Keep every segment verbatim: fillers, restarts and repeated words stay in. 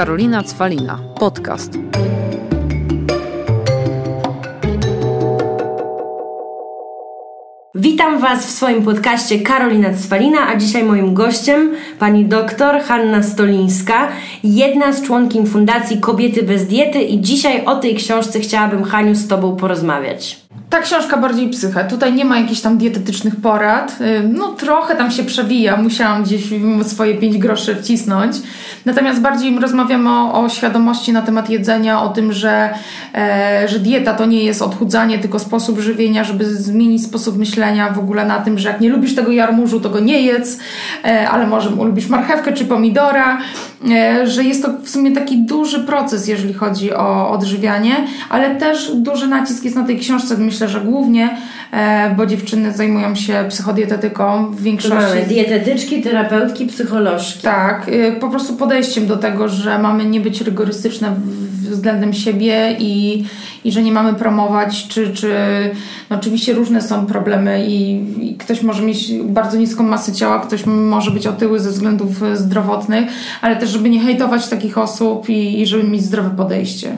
Karolina Cwalina. Podcast. Witam Was w swoim podcaście Karolina Cwalina, a dzisiaj moim gościem pani doktor Hanna Stolińska, jedna z członkiń Fundacji Kobiety bez diety, i dzisiaj o tej książce chciałabym, Haniu, z Tobą porozmawiać. Ta książka bardziej psycha. Tutaj nie ma jakichś tam dietetycznych porad. No trochę tam się przewija. Musiałam gdzieś swoje pięć groszy wcisnąć. Natomiast bardziej rozmawiamy o, o świadomości na temat jedzenia, o tym, że, e, że dieta to nie jest odchudzanie, tylko sposób żywienia, żeby zmienić sposób myślenia w ogóle na tym, że jak nie lubisz tego jarmużu, to go nie jedz, e, ale może lubisz marchewkę czy pomidora. E, że jest to w sumie taki duży proces, jeżeli chodzi o odżywianie, ale też duży nacisk jest na tej książce, myślę, Myślę, że głównie, bo dziewczyny zajmują się psychodietetyką w większości. Mamy dietetyczki, terapeutki, psycholożki. Tak, po prostu podejściem do tego, że mamy nie być rygorystyczne względem siebie i, i że nie mamy promować, czy, czy no oczywiście różne są problemy i, i ktoś może mieć bardzo niską masę ciała, ktoś może być otyły ze względów zdrowotnych, ale też żeby nie hejtować takich osób i, i żeby mieć zdrowe podejście.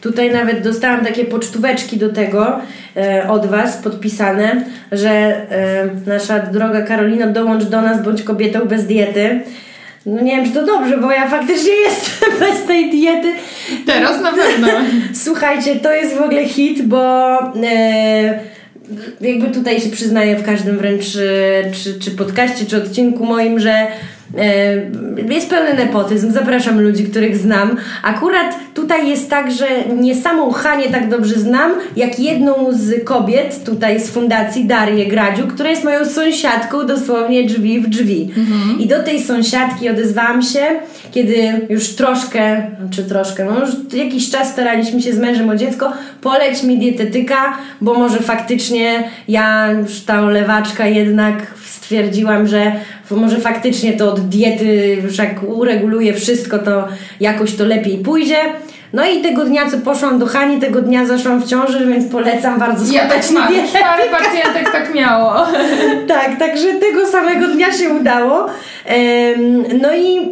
Tutaj nawet dostałam takie pocztóweczki do tego e, od Was podpisane, że e, nasza droga Karolino, dołącz do nas, bądź kobietą bez diety. No nie wiem, czy to dobrze, bo ja faktycznie jestem bez tej diety. Teraz na pewno. Słuchajcie, to jest w ogóle hit, bo e, jakby tutaj się przyznaję w każdym wręcz czy, czy podcaście, czy odcinku moim, że jest pełny nepotyzm, zapraszam ludzi, których znam. Akurat tutaj jest tak, że nie samą Hanię tak dobrze znam, jak jedną z kobiet tutaj z fundacji, Darię Gradziu, która jest moją sąsiadką, dosłownie drzwi w drzwi. Mhm. I do tej sąsiadki odezwałam się, kiedy już troszkę, czy troszkę, no już jakiś czas staraliśmy się z mężem o dziecko, poleć mi dietetyka, bo może faktycznie ja, już ta lewaczka jednak, stwierdziłam, że może faktycznie to od diety, już jak ureguluję wszystko, to jakoś to lepiej pójdzie. No i tego dnia, co poszłam do Hani, tego dnia zaszłam w ciąży, więc polecam bardzo skutecznie ja dietetykę. Parę pacjentek tak miało. Tak, także tego samego dnia się udało. No i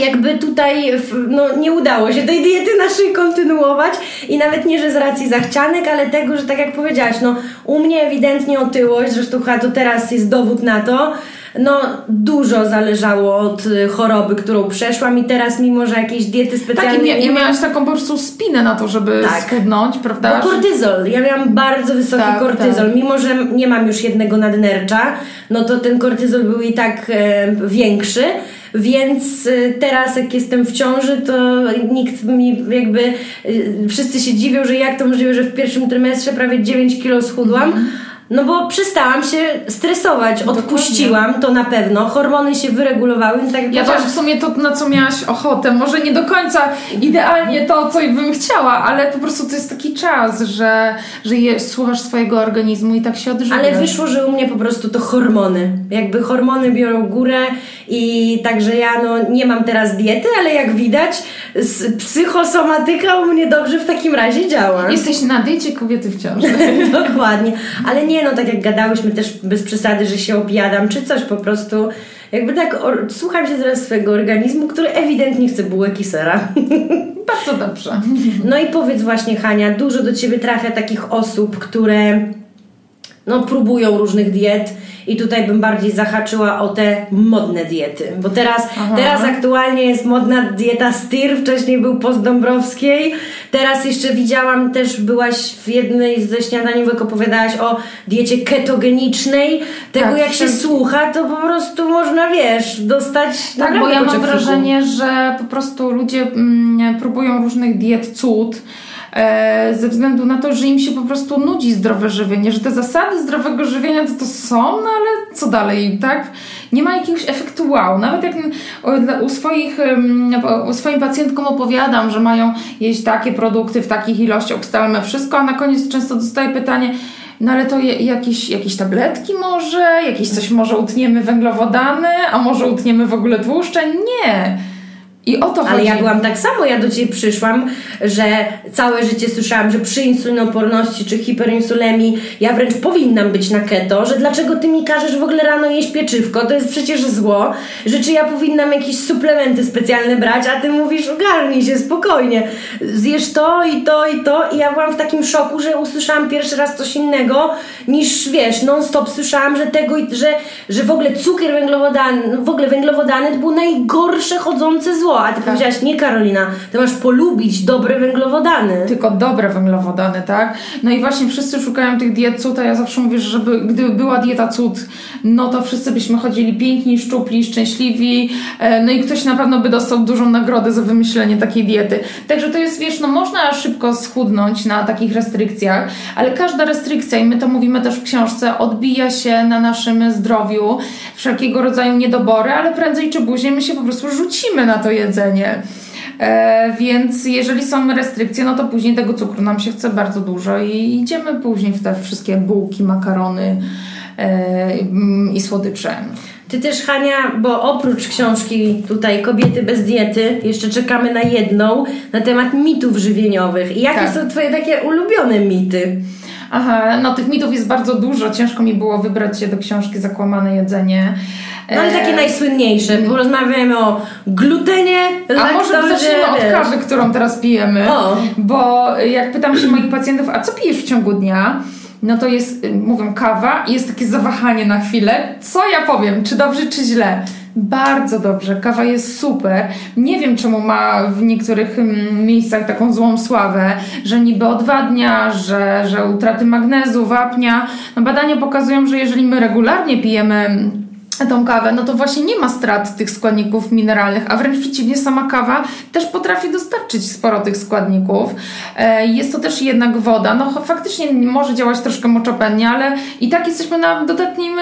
jakby tutaj no, nie udało się tej diety naszej kontynuować i nawet nie, że z racji zachcianek, ale tego, że tak jak powiedziałaś, no u mnie ewidentnie otyłość, zresztą chyba to teraz jest dowód na to, no dużo zależało od choroby, którą przeszłam i teraz mimo, że jakieś diety specjalne... Tak, i, mia- i miałaś taką po prostu spinę na to, żeby tak schudnąć, prawda? No kortyzol, ja miałam bardzo wysoki tak, kortyzol, tak. Mimo, że nie mam już jednego nadnercza, no to ten kortyzol był i tak e, większy. Więc teraz, jak jestem w ciąży, to nikt mi jakby... Wszyscy się dziwią, że jak to możliwe, że w pierwszym trymestrze prawie dziewięć kilo schudłam. No bo przestałam się stresować, odpuściłam to na pewno, hormony się wyregulowały. Więc tak jak ja też w sumie to, na co miałaś ochotę, może nie do końca idealnie to, co bym chciała, ale po prostu to jest taki czas, że, że je, słuchasz swojego organizmu i tak się odżywiasz. Ale wyszło, że u mnie po prostu to hormony, jakby hormony biorą górę i także ja no, nie mam teraz diety, ale jak widać psychosomatyka u mnie dobrze w takim razie działa. Jesteś na diecie kobiety w ciąży. Dokładnie, ale nie no, tak jak gadałyśmy też bez przesady, że się objadam czy coś, po prostu jakby tak or- słucham się teraz swojego organizmu, który ewidentnie chce bułek i sera. Bardzo dobrze. No i powiedz właśnie, Hania, dużo do Ciebie trafia takich osób, które no próbują różnych diet i tutaj bym bardziej zahaczyła o te modne diety, bo teraz, teraz aktualnie jest modna dieta S T I R, wcześniej był post Dąbrowskiej, teraz jeszcze widziałam, też byłaś w jednej ze śniadaniówek, opowiadałaś o diecie ketogenicznej, tego tak, jak się tak słucha, to po prostu można, wiesz, dostać... Tak, bo ja mam wrażenie, że po prostu ludzie mm, próbują różnych diet cud, ze względu na to, że im się po prostu nudzi zdrowe żywienie, że te zasady zdrowego żywienia to, to są, no ale co dalej, tak? Nie ma jakiegoś efektu wow. Nawet jak u swoich, u swoim pacjentkom opowiadam, że mają jeść takie produkty w takich ilościach, ustalmy wszystko, a na koniec często dostaję pytanie, no ale to je, jakieś, jakieś tabletki może, jakieś coś, może utniemy węglowodany, a może utniemy w ogóle tłuszcze? Nie! I o to chodzi. Ale ja byłam tak samo, ja do Ciebie przyszłam, że całe życie słyszałam, że przy insulinoporności czy hiperinsulemii ja wręcz powinnam być na keto, że dlaczego Ty mi każesz w ogóle rano jeść pieczywko, to jest przecież zło, że czy ja powinnam jakieś suplementy specjalne brać, a Ty mówisz, ogarnij się spokojnie, zjesz to i to i to i ja byłam w takim szoku, że usłyszałam pierwszy raz coś innego niż, wiesz, non stop słyszałam, że tego, że, że w ogóle cukier węglowodany, w ogóle węglowodany to było najgorsze chodzące zło. A Ty tak. powiedziałaś, nie Karolina, Ty masz polubić dobre węglowodany. Tylko dobre węglowodany, tak? No i właśnie wszyscy szukają tych diet cud, a ja zawsze mówię, że żeby, gdyby była dieta cud, no to wszyscy byśmy chodzili piękni, szczupli, szczęśliwi, no i ktoś na pewno by dostał dużą nagrodę za wymyślenie takiej diety. Także to jest, wiesz, no można szybko schudnąć na takich restrykcjach, ale każda restrykcja, i my to mówimy też w książce, odbija się na naszym zdrowiu, wszelkiego rodzaju niedobory, ale prędzej czy później my się po prostu rzucimy na to jedzenie. E, więc jeżeli są restrykcje, no to później tego cukru nam się chce bardzo dużo i idziemy później w te wszystkie bułki, makarony e, i słodycze. Ty też, Hania, bo oprócz książki tutaj Kobiety bez diety jeszcze czekamy na jedną na temat mitów żywieniowych. I jakie tak. są Twoje takie ulubione mity? Aha, no tych mitów jest bardzo dużo. Ciężko mi było wybrać się do książki Zakłamane jedzenie. No ale takie najsłynniejsze, bo rozmawiamy o glutenie, laktozie. A może zacznijmy od kawy, którą teraz pijemy. O. Bo jak pytam się moich pacjentów, a co pijesz w ciągu dnia? No to jest, mówią kawa i jest takie zawahanie na chwilę. Co ja powiem? Czy dobrze, czy źle? Bardzo dobrze, kawa jest super. Nie wiem, czemu ma w niektórych miejscach taką złą sławę, że niby odwadnia, że, że utraty magnezu, wapnia. No badania pokazują, że jeżeli my regularnie pijemy tą kawę, no to właśnie nie ma strat tych składników mineralnych, a wręcz przeciwnie, sama kawa też potrafi dostarczyć sporo tych składników. Jest to też jednak woda, no faktycznie może działać troszkę moczopędnie, ale i tak jesteśmy na dodatnim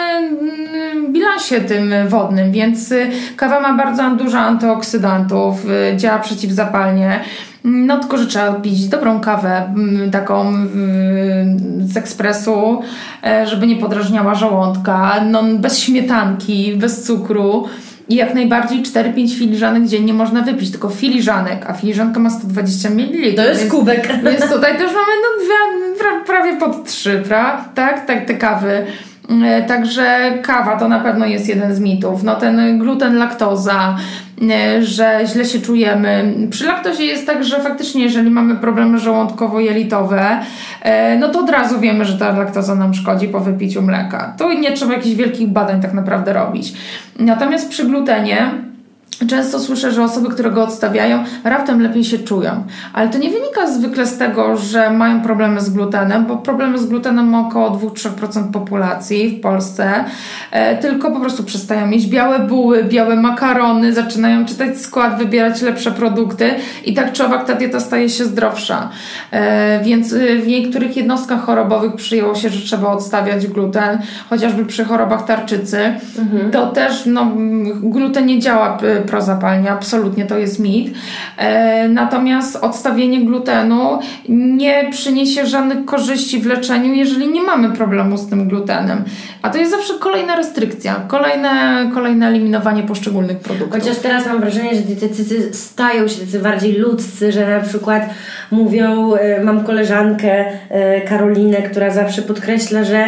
bilansie tym wodnym, więc kawa ma bardzo dużo antyoksydantów, działa przeciwzapalnie. No tylko, że trzeba pić dobrą kawę, taką z ekspresu, żeby nie podrażniała żołądka, no, bez śmietanki, bez cukru i jak najbardziej cztery pięć filiżanek dziennie można wypić, tylko filiżanek, a filiżanka ma sto dwadzieścia mililitrów. To jest więc, kubek. Więc tutaj też mamy no, dwie, prawie pod trzy, pra? tak, tak, te kawy. Także kawa to na pewno jest jeden z mitów. No ten gluten, laktoza, że źle się czujemy. Przy laktozie jest tak, że faktycznie jeżeli mamy problemy żołądkowo-jelitowe, no to od razu wiemy, że ta laktoza nam szkodzi po wypiciu mleka. To nie trzeba jakichś wielkich badań tak naprawdę robić. Natomiast przy glutenie często słyszę, że osoby, które go odstawiają, raptem lepiej się czują. Ale to nie wynika zwykle z tego, że mają problemy z glutenem, bo problemy z glutenem ma około dwa do trzech procent populacji w Polsce, e, tylko po prostu przestają jeść białe buły, białe makarony, zaczynają czytać skład, wybierać lepsze produkty i tak czy owak ta dieta staje się zdrowsza. E, więc w niektórych jednostkach chorobowych przyjęło się, że trzeba odstawiać gluten, chociażby przy chorobach tarczycy. Mhm. To też no, gluten nie działa prozapalnie, absolutnie to jest mit. E, natomiast odstawienie glutenu nie przyniesie żadnych korzyści w leczeniu, jeżeli nie mamy problemu z tym glutenem. A to jest zawsze kolejna restrykcja, kolejne, kolejne eliminowanie poszczególnych produktów. Chociaż teraz mam wrażenie, że dietetycy stają się tacy bardziej ludzcy, że na przykład mówią, mam koleżankę Karolinę, która zawsze podkreśla, że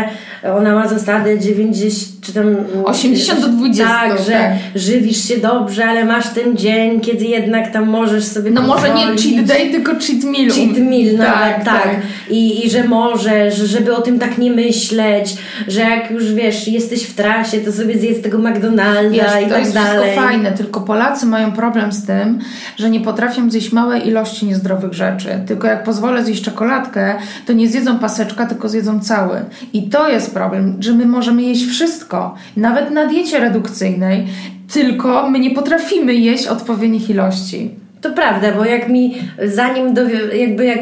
ona ma zasady dziewięćdziesiąt czy tam osiemdziesiąt do dwudziestu. Tak, że tak. żywisz się dobrze, ale masz ten dzień, kiedy jednak tam możesz sobie no może nie cheat day, tylko cheat meal. Cheat meal, no tak. tak. tak. I, I że możesz, żeby o tym tak nie myśleć, że jak już wiesz, jesteś w trasie, to sobie zjedz tego McDonalda wiesz, i tak dalej. To jest wszystko fajne, tylko Polacy mają problem z tym, że nie potrafią zjeść małej ilości niezdrowych rzeczy. Tylko jak pozwolę zjeść czekoladkę, to nie zjedzą paseczka, tylko zjedzą cały. I to jest problem, że my możemy jeść wszystko, nawet na diecie redukcyjnej, tylko my nie potrafimy jeść odpowiednich ilości. To prawda, bo jak mi zanim, dowi- jakby jak,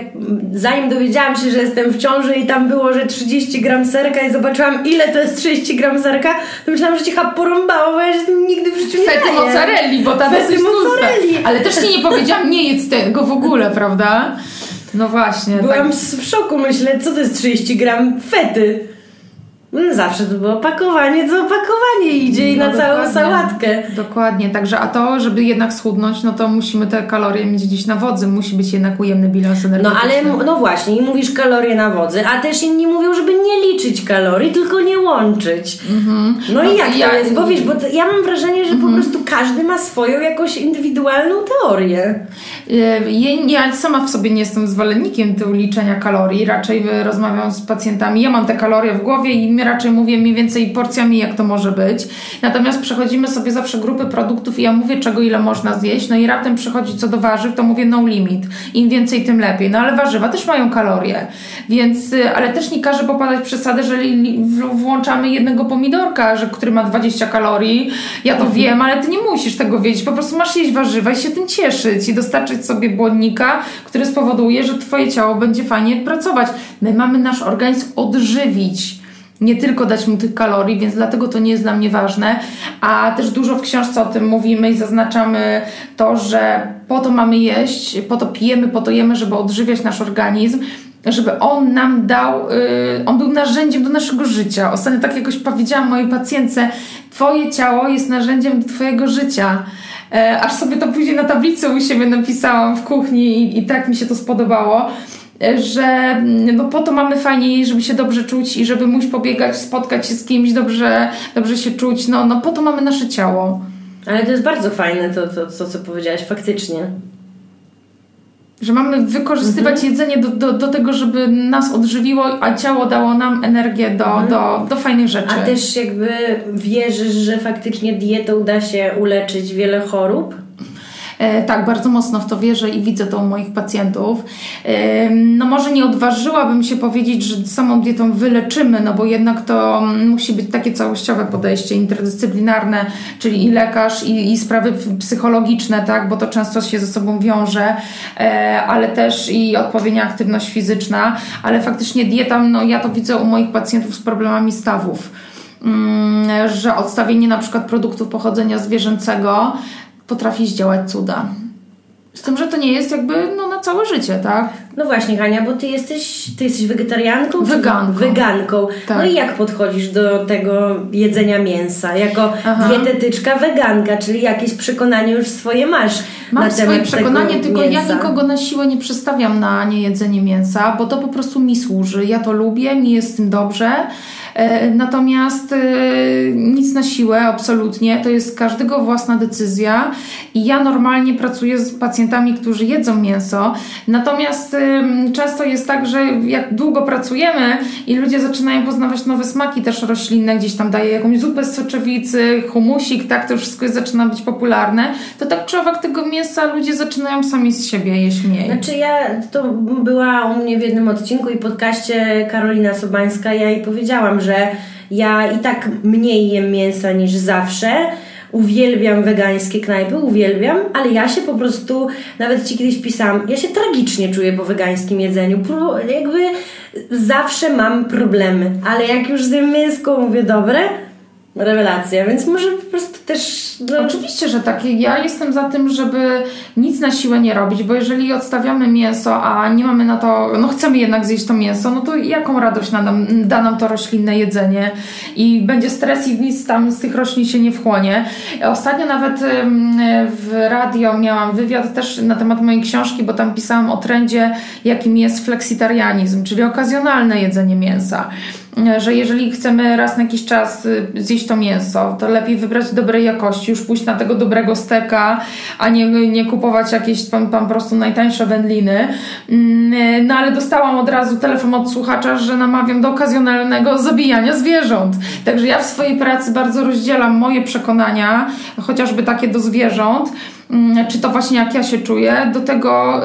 zanim dowiedziałam się, że jestem w ciąży i tam było, że trzydzieści gram serka i zobaczyłam, ile to jest trzydzieści gram serka, to myślałam, że cię chyba porąbało, bo ja się tym nigdy w życiu nie daję. Fety mozzarelli, bo ta dosyć tłusta. Ale też ci nie powiedziałam, nie jedz tego w ogóle, prawda? No właśnie. Byłam tak. w szoku, myślę, co to jest trzydzieści gram fety? No zawsze to było opakowanie, to opakowanie idzie i no na całą sałatkę. Dokładnie, także a to, żeby jednak schudnąć, no to musimy te kalorie mieć gdzieś na wodzy, musi być jednak ujemny bilans energetyczny. No ale, no właśnie, i mówisz kalorie na wodzy, a też inni mówią, żeby nie liczyć kalorii, tylko nie łączyć. Mm-hmm. No, no i jak to ja... jest, bo wiesz, bo ja mam wrażenie, że mm-hmm. po prostu każdy ma swoją jakąś indywidualną teorię. Ja sama w sobie nie jestem zwolennikiem tego liczenia kalorii, raczej rozmawiam z pacjentami, ja mam te kalorie w głowie i my raczej mówię mniej więcej porcjami, jak to może być. Natomiast przechodzimy sobie zawsze grupy produktów i ja mówię, czego ile można zjeść, no i raptem przychodzi co do warzyw, to mówię no limit. Im więcej, tym lepiej. No ale warzywa też mają kalorie, więc, ale też nie każe popadać w przesadę, że włączamy jednego pomidorka, że, który ma dwadzieścia kalorii. Ja to wiem, ale ty nie musisz tego wiedzieć. Po prostu masz jeść warzywa i się tym cieszyć i dostarczyć sobie błonnika, który spowoduje, że twoje ciało będzie fajnie pracować. My mamy nasz organizm odżywić, nie tylko dać mu tych kalorii, więc dlatego to nie jest dla mnie ważne, a też dużo w książce o tym mówimy i zaznaczamy to, że po to mamy jeść, po to pijemy, po to jemy, żeby odżywiać nasz organizm, żeby on nam dał, yy, on był narzędziem do naszego życia. Ostatnio tak jakoś powiedziałam mojej pacjentce, twoje ciało jest narzędziem do twojego życia. E, aż sobie to później na tablicy u siebie napisałam w kuchni i, i tak mi się to spodobało, że no po to mamy fajnie, żeby się dobrze czuć i żeby móc pobiegać, spotkać się z kimś, dobrze, dobrze się czuć, no, no po to mamy nasze ciało. Ale to jest bardzo fajne to, to, to co powiedziałaś, faktycznie. Że mamy wykorzystywać mhm. jedzenie do, do, do tego, żeby nas odżywiło, a ciało dało nam energię do, mhm. do, do fajnych rzeczy. A też jakby wierzysz, że faktycznie dietą da się uleczyć wiele chorób? E, tak, bardzo mocno w to wierzę i widzę to u moich pacjentów. E, no może nie odważyłabym się powiedzieć, że samą dietą wyleczymy, no bo jednak to musi być takie całościowe podejście interdyscyplinarne, czyli i lekarz, i, i sprawy psychologiczne, tak, bo to często się ze sobą wiąże, e, ale też i odpowiednia aktywność fizyczna, ale faktycznie dieta, no ja to widzę u moich pacjentów z problemami stawów, mm, że odstawienie na przykład produktów pochodzenia zwierzęcego potrafi zdziałać cuda. Z tym, że to nie jest jakby no, na całe życie, tak? No właśnie, Hania, bo ty jesteś, ty jesteś wegetarianką? Weganką. Weganką. Tak. No i jak podchodzisz do tego jedzenia mięsa? Jako Aha. dietetyczka weganka, czyli jakieś przekonanie już swoje masz. Mam swoje przekonanie, tylko mięsa. Ja nikogo na siłę nie przestawiam na niejedzenie mięsa, bo to po prostu mi służy. Ja to lubię, mi jest z tym dobrze. Natomiast yy, nic na siłę, absolutnie. To jest każdego własna decyzja i ja normalnie pracuję z pacjentami, którzy jedzą mięso. Natomiast yy, często jest tak, że jak długo pracujemy i ludzie zaczynają poznawać nowe smaki też roślinne, gdzieś tam daje jakąś zupę z soczewicy, humusik, tak, to już wszystko jest, zaczyna być popularne, to tak czy owak tego mięsa ludzie zaczynają sami z siebie jeść mniej. Znaczy ja, to była u mnie w jednym odcinku i podcaście Karolina Sobańska, ja jej powiedziałam, że że ja i tak mniej jem mięsa niż zawsze, uwielbiam wegańskie knajpy, uwielbiam, ale ja się po prostu, nawet Ci kiedyś pisałam, ja się tragicznie czuję po wegańskim jedzeniu, jakby zawsze mam problemy, ale jak już zjem mięsko, mówię dobre, rewelacja, więc może po prostu też... No... Oczywiście, że tak. Ja jestem za tym, żeby nic na siłę nie robić, bo jeżeli odstawiamy mięso, a nie mamy na to... No chcemy jednak zjeść to mięso, no to jaką radość da nam, da nam to roślinne jedzenie i będzie stres i nic tam z tych roślin się nie wchłonie. Ostatnio nawet w radio miałam wywiad też na temat mojej książki, bo tam pisałam o trendzie, jakim jest fleksitarianizm, czyli okazjonalne jedzenie mięsa. Że jeżeli chcemy raz na jakiś czas zjeść to mięso, to lepiej wybrać dobrej jakości, już pójść na tego dobrego steka, a nie, nie kupować jakieś tam po prostu najtańsze wędliny. No ale dostałam od razu telefon od słuchacza, że namawiam do okazjonalnego zabijania zwierząt. Także ja w swojej pracy bardzo rozdzielam moje przekonania, chociażby takie do zwierząt, czy to właśnie jak ja się czuję, do tego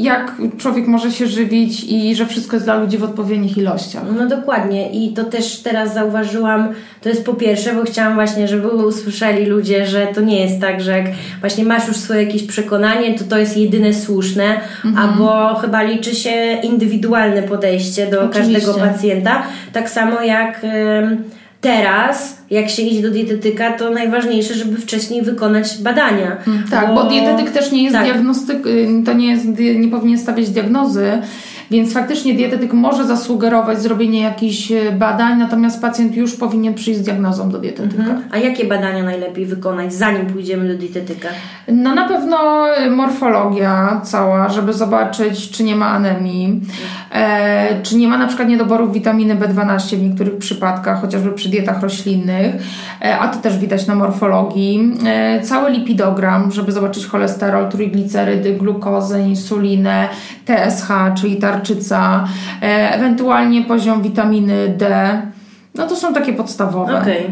jak człowiek może się żywić i że wszystko jest dla ludzi w odpowiednich ilościach. No dokładnie i to też teraz zauważyłam, to jest po pierwsze, bo chciałam właśnie, żeby usłyszeli ludzie, że to nie jest tak, że jak właśnie masz już swoje jakieś przekonanie, to to jest jedyne słuszne, mhm. albo chyba liczy się indywidualne podejście do Oczywiście. Każdego pacjenta, tak samo jak... Teraz, jak się idzie do dietetyka, to najważniejsze, żeby wcześniej wykonać badania. Tak, bo, bo dietetyk też nie jest tak. diagnostyk, to nie jest, nie powinien stawiać diagnozy, Więc faktycznie dietetyk może zasugerować zrobienie jakichś badań, natomiast pacjent już powinien przyjść z diagnozą do dietetyka. Mhm. A jakie badania najlepiej wykonać, zanim pójdziemy do dietetyka? No na pewno morfologia cała, żeby zobaczyć, czy nie ma anemii, e, czy nie ma na przykład niedoborów witaminy B dwanaście w niektórych przypadkach, chociażby przy dietach roślinnych, e, a to też widać na morfologii. E, cały lipidogram, żeby zobaczyć cholesterol, trójglicerydy, glukozę, insulinę, T S H, czyli tarczyca, e, ewentualnie poziom witaminy D. No to są takie podstawowe. Okej. Okay.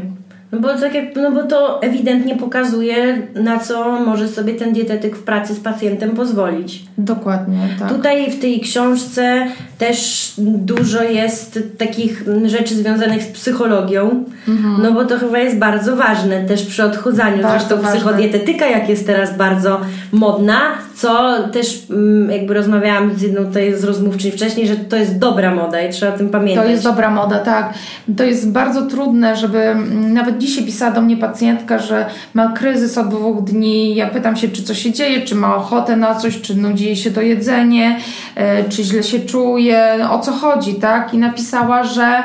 No bo, tak jak, no bo to ewidentnie pokazuje, na co może sobie ten dietetyk w pracy z pacjentem pozwolić. Dokładnie, tak. Tutaj w tej książce też dużo jest takich rzeczy związanych z psychologią, mhm. no bo to chyba jest bardzo ważne też przy odchudzaniu. Bardzo Zresztą ważne. Psychodietetyka, jak jest teraz bardzo modna, co też jakby rozmawiałam z jedną tutaj z rozmówczyń wcześniej, że to jest dobra moda i trzeba o tym pamiętać. To jest dobra moda, tak. To jest bardzo trudne, żeby nawet dzisiaj pisała do mnie pacjentka, że ma kryzys od dwóch dni. Ja pytam się, czy coś się dzieje, czy ma ochotę na coś, czy nudzi jej się to jedzenie, czy źle się czuje, o co chodzi, tak? I napisała, że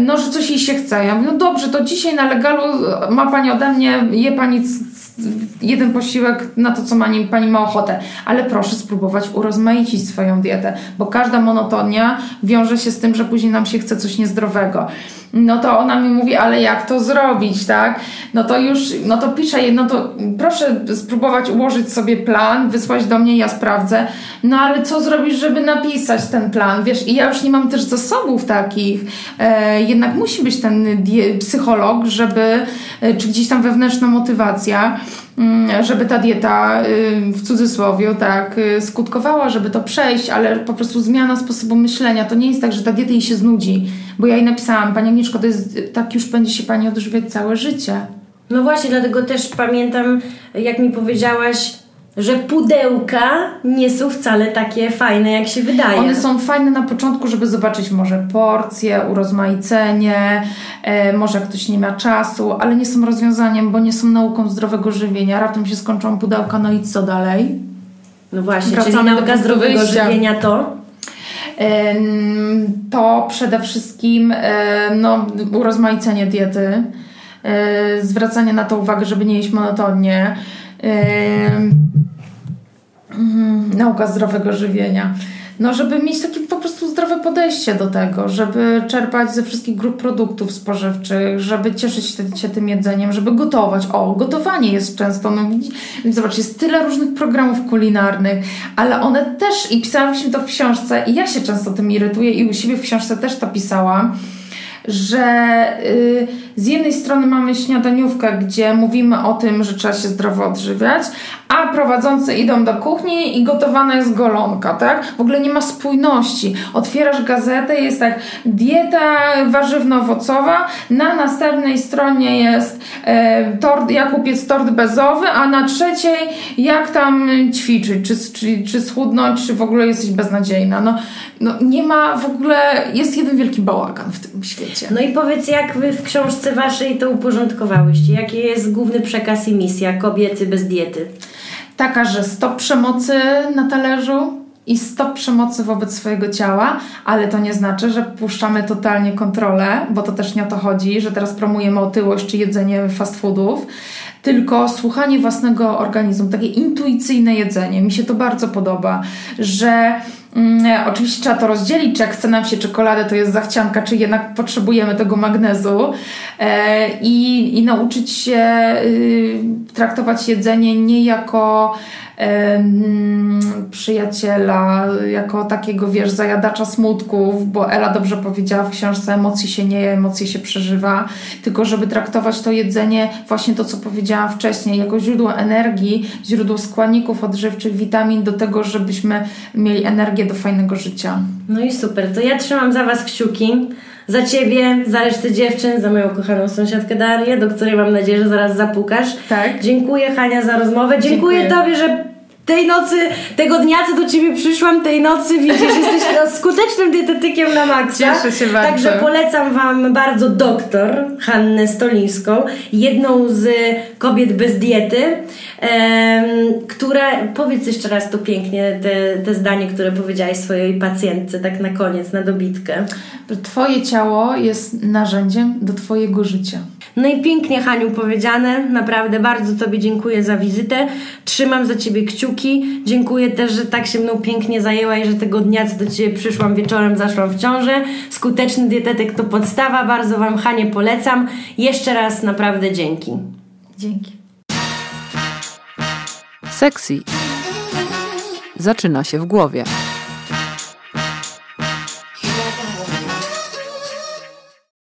no, że coś jej się chce. Ja mówię, no dobrze, to dzisiaj na legalu ma Pani ode mnie, je Pani jeden posiłek na to, co ma, Pani ma ochotę, ale proszę spróbować urozmaicić swoją dietę, bo każda monotonia wiąże się z tym, że później nam się chce coś niezdrowego. No to ona mi mówi, ale jak to zrobić, tak? No to już, no to piszę jej, no to proszę spróbować ułożyć sobie plan, wysłać do mnie, ja sprawdzę. No ale co zrobisz, żeby napisać ten plan, wiesz? I ja już nie mam też zasobów takich. E, jednak musi być ten die- psycholog, żeby, e, czy gdzieś tam wewnętrzna motywacja, żeby ta dieta w cudzysłowie tak skutkowała, żeby to przejść, ale po prostu zmiana sposobu myślenia. To nie jest tak, że ta dieta jej się znudzi, bo ja jej napisałam, Pani Agnieszko, to jest, tak już będzie się Pani odżywiać całe życie. No właśnie, dlatego też pamiętam, jak mi powiedziałaś, że pudełka nie są wcale takie fajne, jak się wydaje. One są fajne na początku, żeby zobaczyć może porcje, urozmaicenie, e, może ktoś nie ma czasu, ale nie są rozwiązaniem, bo nie są nauką zdrowego żywienia. Raptem się skończą pudełka, no i co dalej? No właśnie, Wracamy czyli nauka zdrowego wyjścia. Żywienia to? E, to przede wszystkim e, no, urozmaicenie diety, e, zwracanie na to uwagę, żeby nie jeść monotonnie, Yy, nauka zdrowego żywienia, no żeby mieć takie po prostu zdrowe podejście do tego, żeby czerpać ze wszystkich grup produktów spożywczych, żeby cieszyć się tym jedzeniem, żeby gotować. O, gotowanie jest często, no zobacz, jest tyle różnych programów kulinarnych, ale one też, i pisałyśmy to w książce, i ja się często tym irytuję i u siebie w książce też to pisałam, że y, z jednej strony mamy śniadaniówkę, gdzie mówimy o tym, że trzeba się zdrowo odżywiać, a prowadzący idą do kuchni i gotowana jest golonka, tak? W ogóle nie ma spójności. Otwierasz gazetę, jest tak, dieta warzywno-owocowa, na następnej stronie jest e, tort, jak upiec tort bezowy, a na trzeciej jak tam ćwiczyć, czy, czy, czy schudnąć, czy w ogóle jesteś beznadziejna. No, no nie ma w ogóle, jest jeden wielki bałagan w tym świecie. No i powiedz, jak Wy w książce Waszej to uporządkowałyście? Jaki jest główny przekaz i misja Kobiety bez diety? Taka, że stop przemocy na talerzu i stop przemocy wobec swojego ciała, ale to nie znaczy, że puszczamy totalnie kontrolę, bo to też nie o to chodzi, że teraz promujemy otyłość czy jedzenie fast foodów, tylko słuchanie własnego organizmu, takie intuicyjne jedzenie. Mi się to bardzo podoba, że Mm, oczywiście trzeba to rozdzielić, czy jak chce nam się czekoladę, to jest zachcianka, czy jednak potrzebujemy tego magnezu e, i, i nauczyć się y, traktować jedzenie nie jako y, przyjaciela, jako takiego, wiesz, zajadacza smutków, bo Ela dobrze powiedziała w książce, emocji się nie je, emocji się przeżywa, tylko żeby traktować to jedzenie, właśnie to, co powiedziałam wcześniej, jako źródło energii, źródło składników odżywczych, witamin, do tego, żebyśmy mieli energię do fajnego życia. No i super, to ja trzymam za Was kciuki, za Ciebie, za resztę dziewczyn, za moją kochaną sąsiadkę Darię, do której mam nadzieję, że zaraz zapukasz. Tak. Dziękuję, Hania, za rozmowę. Dziękuję, Dziękuję Tobie, że tej nocy, tego dnia, co do ciebie przyszłam, tej nocy, widzisz, jesteś skutecznym dietetykiem na maksa. Cieszę się bardzo. Także polecam wam bardzo doktor Hannę Stolińską, jedną z kobiet bez diety, um, która, powiedz jeszcze raz to pięknie, te, te zdanie, które powiedziałaś swojej pacjentce, tak na koniec, na dobitkę. Twoje ciało jest narzędziem do twojego życia. No i pięknie, Haniu, powiedziane. Naprawdę bardzo tobie dziękuję za wizytę. Trzymam za ciebie kciuki. Dziękuję też, że tak się mną pięknie zajęła i że tego dnia, co do ciebie przyszłam wieczorem, zaszłam w ciążę. Skuteczny dietetyk to podstawa. Bardzo wam, Hanie, polecam. Jeszcze raz naprawdę dzięki. Dzięki. Sexy zaczyna się w głowie.